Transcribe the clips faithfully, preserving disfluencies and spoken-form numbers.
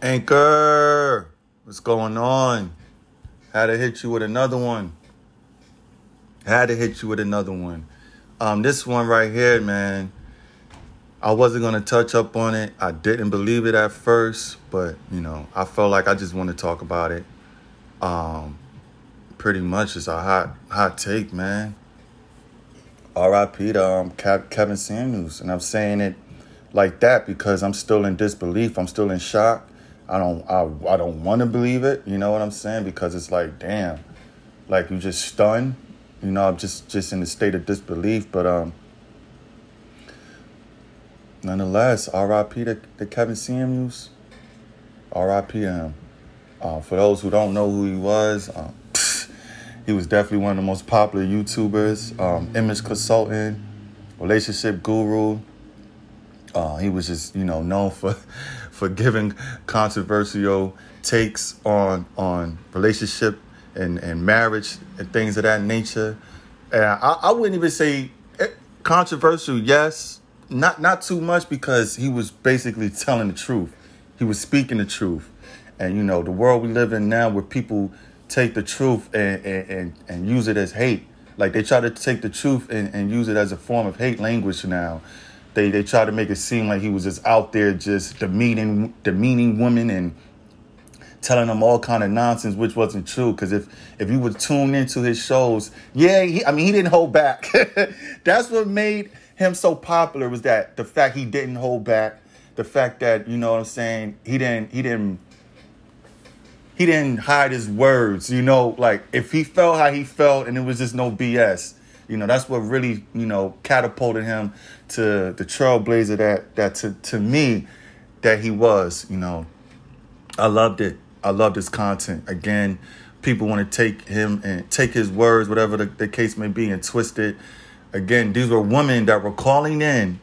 Anchor, what's going on? Had to hit you with another one. Had to hit you with another one. Um, this one right here, man. I wasn't gonna touch up on it. I didn't believe it at first, but you know, I felt like I just want to talk about it. Um, pretty much, it's a hot, hot take, man. R I P to um, Kevin Samuels, and I'm saying it like that because I'm still in disbelief. I'm still in shock. I don't I, I don't want to believe it, you know what I'm saying? Because it's like, damn, like you just stunned, you know, I'm just, just in a state of disbelief. But um, nonetheless, R I P to, to Kevin Samuels, R I P to him. Uh, for those who don't know who he was, um, pff, he was definitely one of the most popular YouTubers, um, image consultant, relationship guru. Uh, he was just, you know, known for for giving controversial takes on on relationship and, and marriage and things of that nature. And I, I wouldn't even say controversial, yes, not not too much, because he was basically telling the truth. He was speaking the truth. And, you know, the world we live in now where people take the truth and, and, and, and use it as hate. Like, they try to take the truth and, and use it as a form of hate language now. They they try to make it seem like he was just out there just demeaning demeaning women and telling them all kind of nonsense, which wasn't true. Because if if you would tune into his shows, yeah, he, I mean, he didn't hold back. That's what made him so popular, was that the fact he didn't hold back, the fact that, you know what I'm saying, he didn't he didn't he didn't hide his words. You know, like if he felt how he felt, and it was just no B S. You know, that's what really, you know, catapulted him to the trailblazer that, that to, to me, that he was, you know. I loved it. I loved his content. Again, people want to take him and take his words, whatever the, the case may be, and twist it. Again, these were women that were calling in,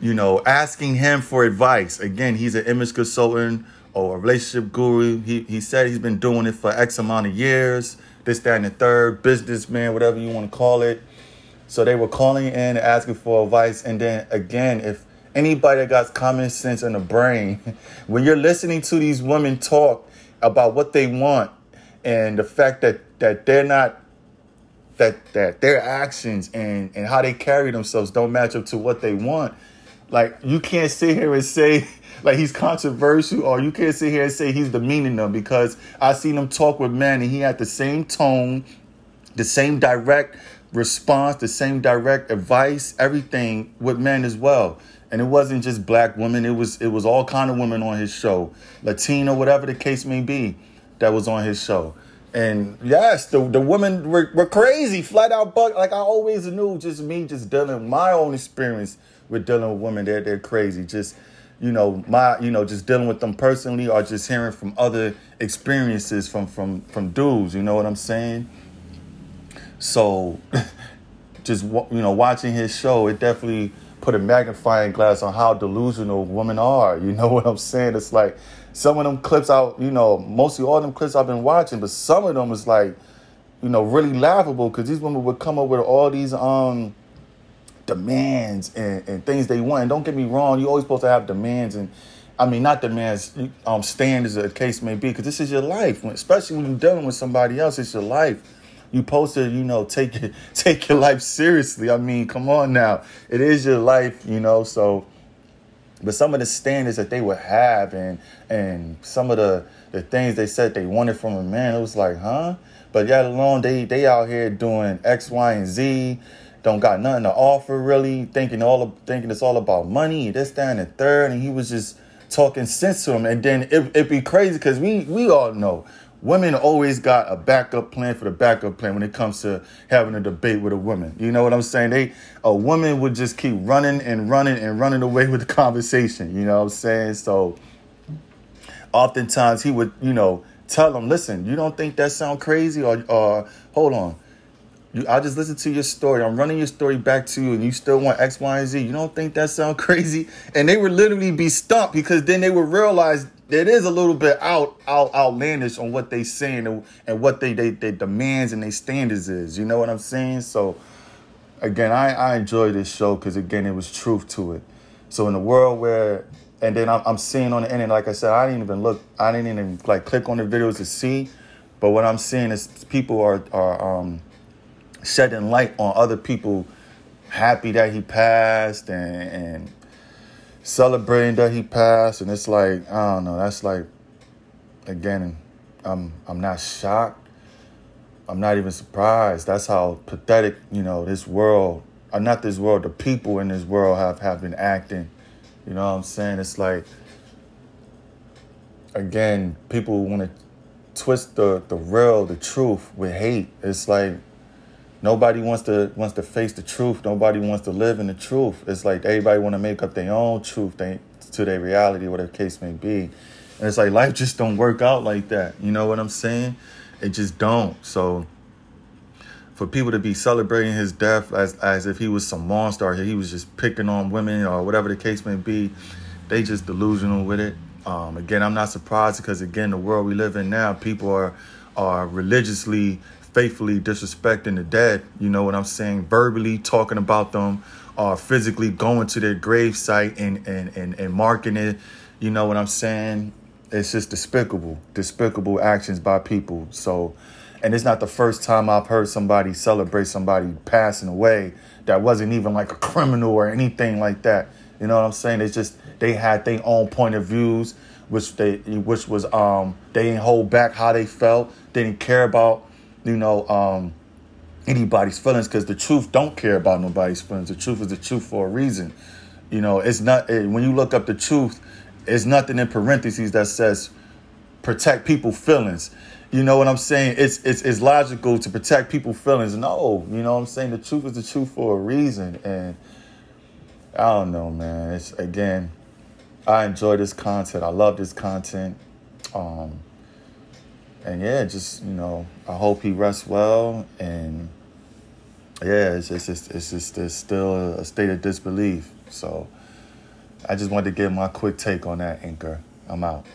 you know, asking him for advice. Again, he's an image consultant or a relationship guru. He, he said he's been doing it for X amount of years. This, that, and the third, businessman, whatever you want to call it. So they were calling in and asking for advice. And then, again, if anybody that got common sense in the brain, when you're listening to these women talk about what they want and the fact that, that they're not, that that their actions and, and how they carry themselves don't match up to what they want, like, you can't sit here and say, like, he's controversial, or you can't sit here and say he's demeaning them, because I seen him talk with men and he had the same tone, the same direct response, the same direct advice, everything with men as well. And it wasn't just black women. It was it was all kind of women on his show, Latino, whatever the case may be, that was on his show. And yes, the, the women were, were crazy, flat out buck. Like I always knew, just me, just dealing with my own experience with dealing with women, they're, they're crazy. Just, you know, my, you know, just dealing with them personally, or just hearing from other experiences from, from, from dudes, you know what I'm saying? So just, you know, watching his show, it definitely put a magnifying glass on how delusional women are. You know what I'm saying? It's like some of them clips out, you know, mostly all them clips I've been watching, but some of them was like, you know, really laughable, because these women would come up with all these, um, demands and, and things they want. And don't get me wrong, you're always supposed to have demands, and I mean not demands, um, standards, as the case may be, because this is your life. Especially when you're dealing with somebody else, it's your life. You're supposed to, you know, take your take your life seriously. I mean, come on now, it is your life, you know. So, but some of the standards that they would have, and and some of the the things they said they wanted from a man, it was like, huh? But yet alone, they they out here doing X, Y, and Z. Don't got nothing to offer, really. Thinking all of, thinking it's all about money, this, that, and the third. And he was just talking sense to him. And then it it be crazy, because we we all know women always got a backup plan for the backup plan when it comes to having a debate with a woman. You know what I'm saying? They a woman would just keep running and running and running away with the conversation. You know what I'm saying? So oftentimes he would, you know, tell them, listen, you don't think that sound crazy, or or hold on. You, I just listened to your story. I'm running your story back to you, and you still want X, Y, and Z. You don't think that sound crazy? And they would literally be stumped, because then they would realize it is a little bit out, out outlandish on what they saying and, and what they, they they demands and they standards is. You know what I'm saying? So, again, I, I enjoy this show because, again, it was truth to it. So in a world where And then I'm, I'm seeing on the end, and like I said, I didn't even look, I didn't even like click on the videos to see. But what I'm seeing is people are, are um, shedding light on other people, happy that he passed and, and celebrating that he passed. And it's like, I don't know, that's like, again, I'm I'm not shocked. I'm not even surprised. That's how pathetic, you know, this world, or not this world, the people in this world have, have been acting. You know what I'm saying? It's like, again, people want to twist the, the real, the truth with hate. It's like nobody wants to wants to face the truth. Nobody wants to live in the truth. It's like everybody want to make up their own truth they, to their reality, whatever the case may be. And it's like life just don't work out like that. You know what I'm saying? It just don't. So for people to be celebrating his death as as if he was some monster, he was just picking on women or whatever the case may be, they just delusional with it. Um, again, I'm not surprised because, again, the world we live in now, people are are religiously, faithfully disrespecting the dead. You know what I'm saying? Verbally talking about them, or physically going to their gravesite and, and, and, and marking it. You know what I'm saying? It's just despicable, despicable actions by people. So, and it's not the first time I've heard somebody celebrate somebody passing away that wasn't even like a criminal or anything like that. You know what I'm saying? It's just they had their own point of views, which they, which was um, they didn't hold back how they felt. They didn't care about, you know, um, anybody's feelings, because the truth don't care about nobody's feelings. The truth is the truth for a reason. You know, it's not it, when you look up the truth. There's nothing in parentheses that says protect people's feelings. You know what I'm saying? It's it's it's logical to protect people's feelings. No, you know what I'm saying? The truth is the truth for a reason. And I don't know, man. It's, again, I enjoy this content. I love this content. Um, and, yeah, just, you know, I hope he rests well. And, yeah, it's just, it's, it's just there's still a state of disbelief. So I just wanted to give my quick take on that, Anchor. I'm out.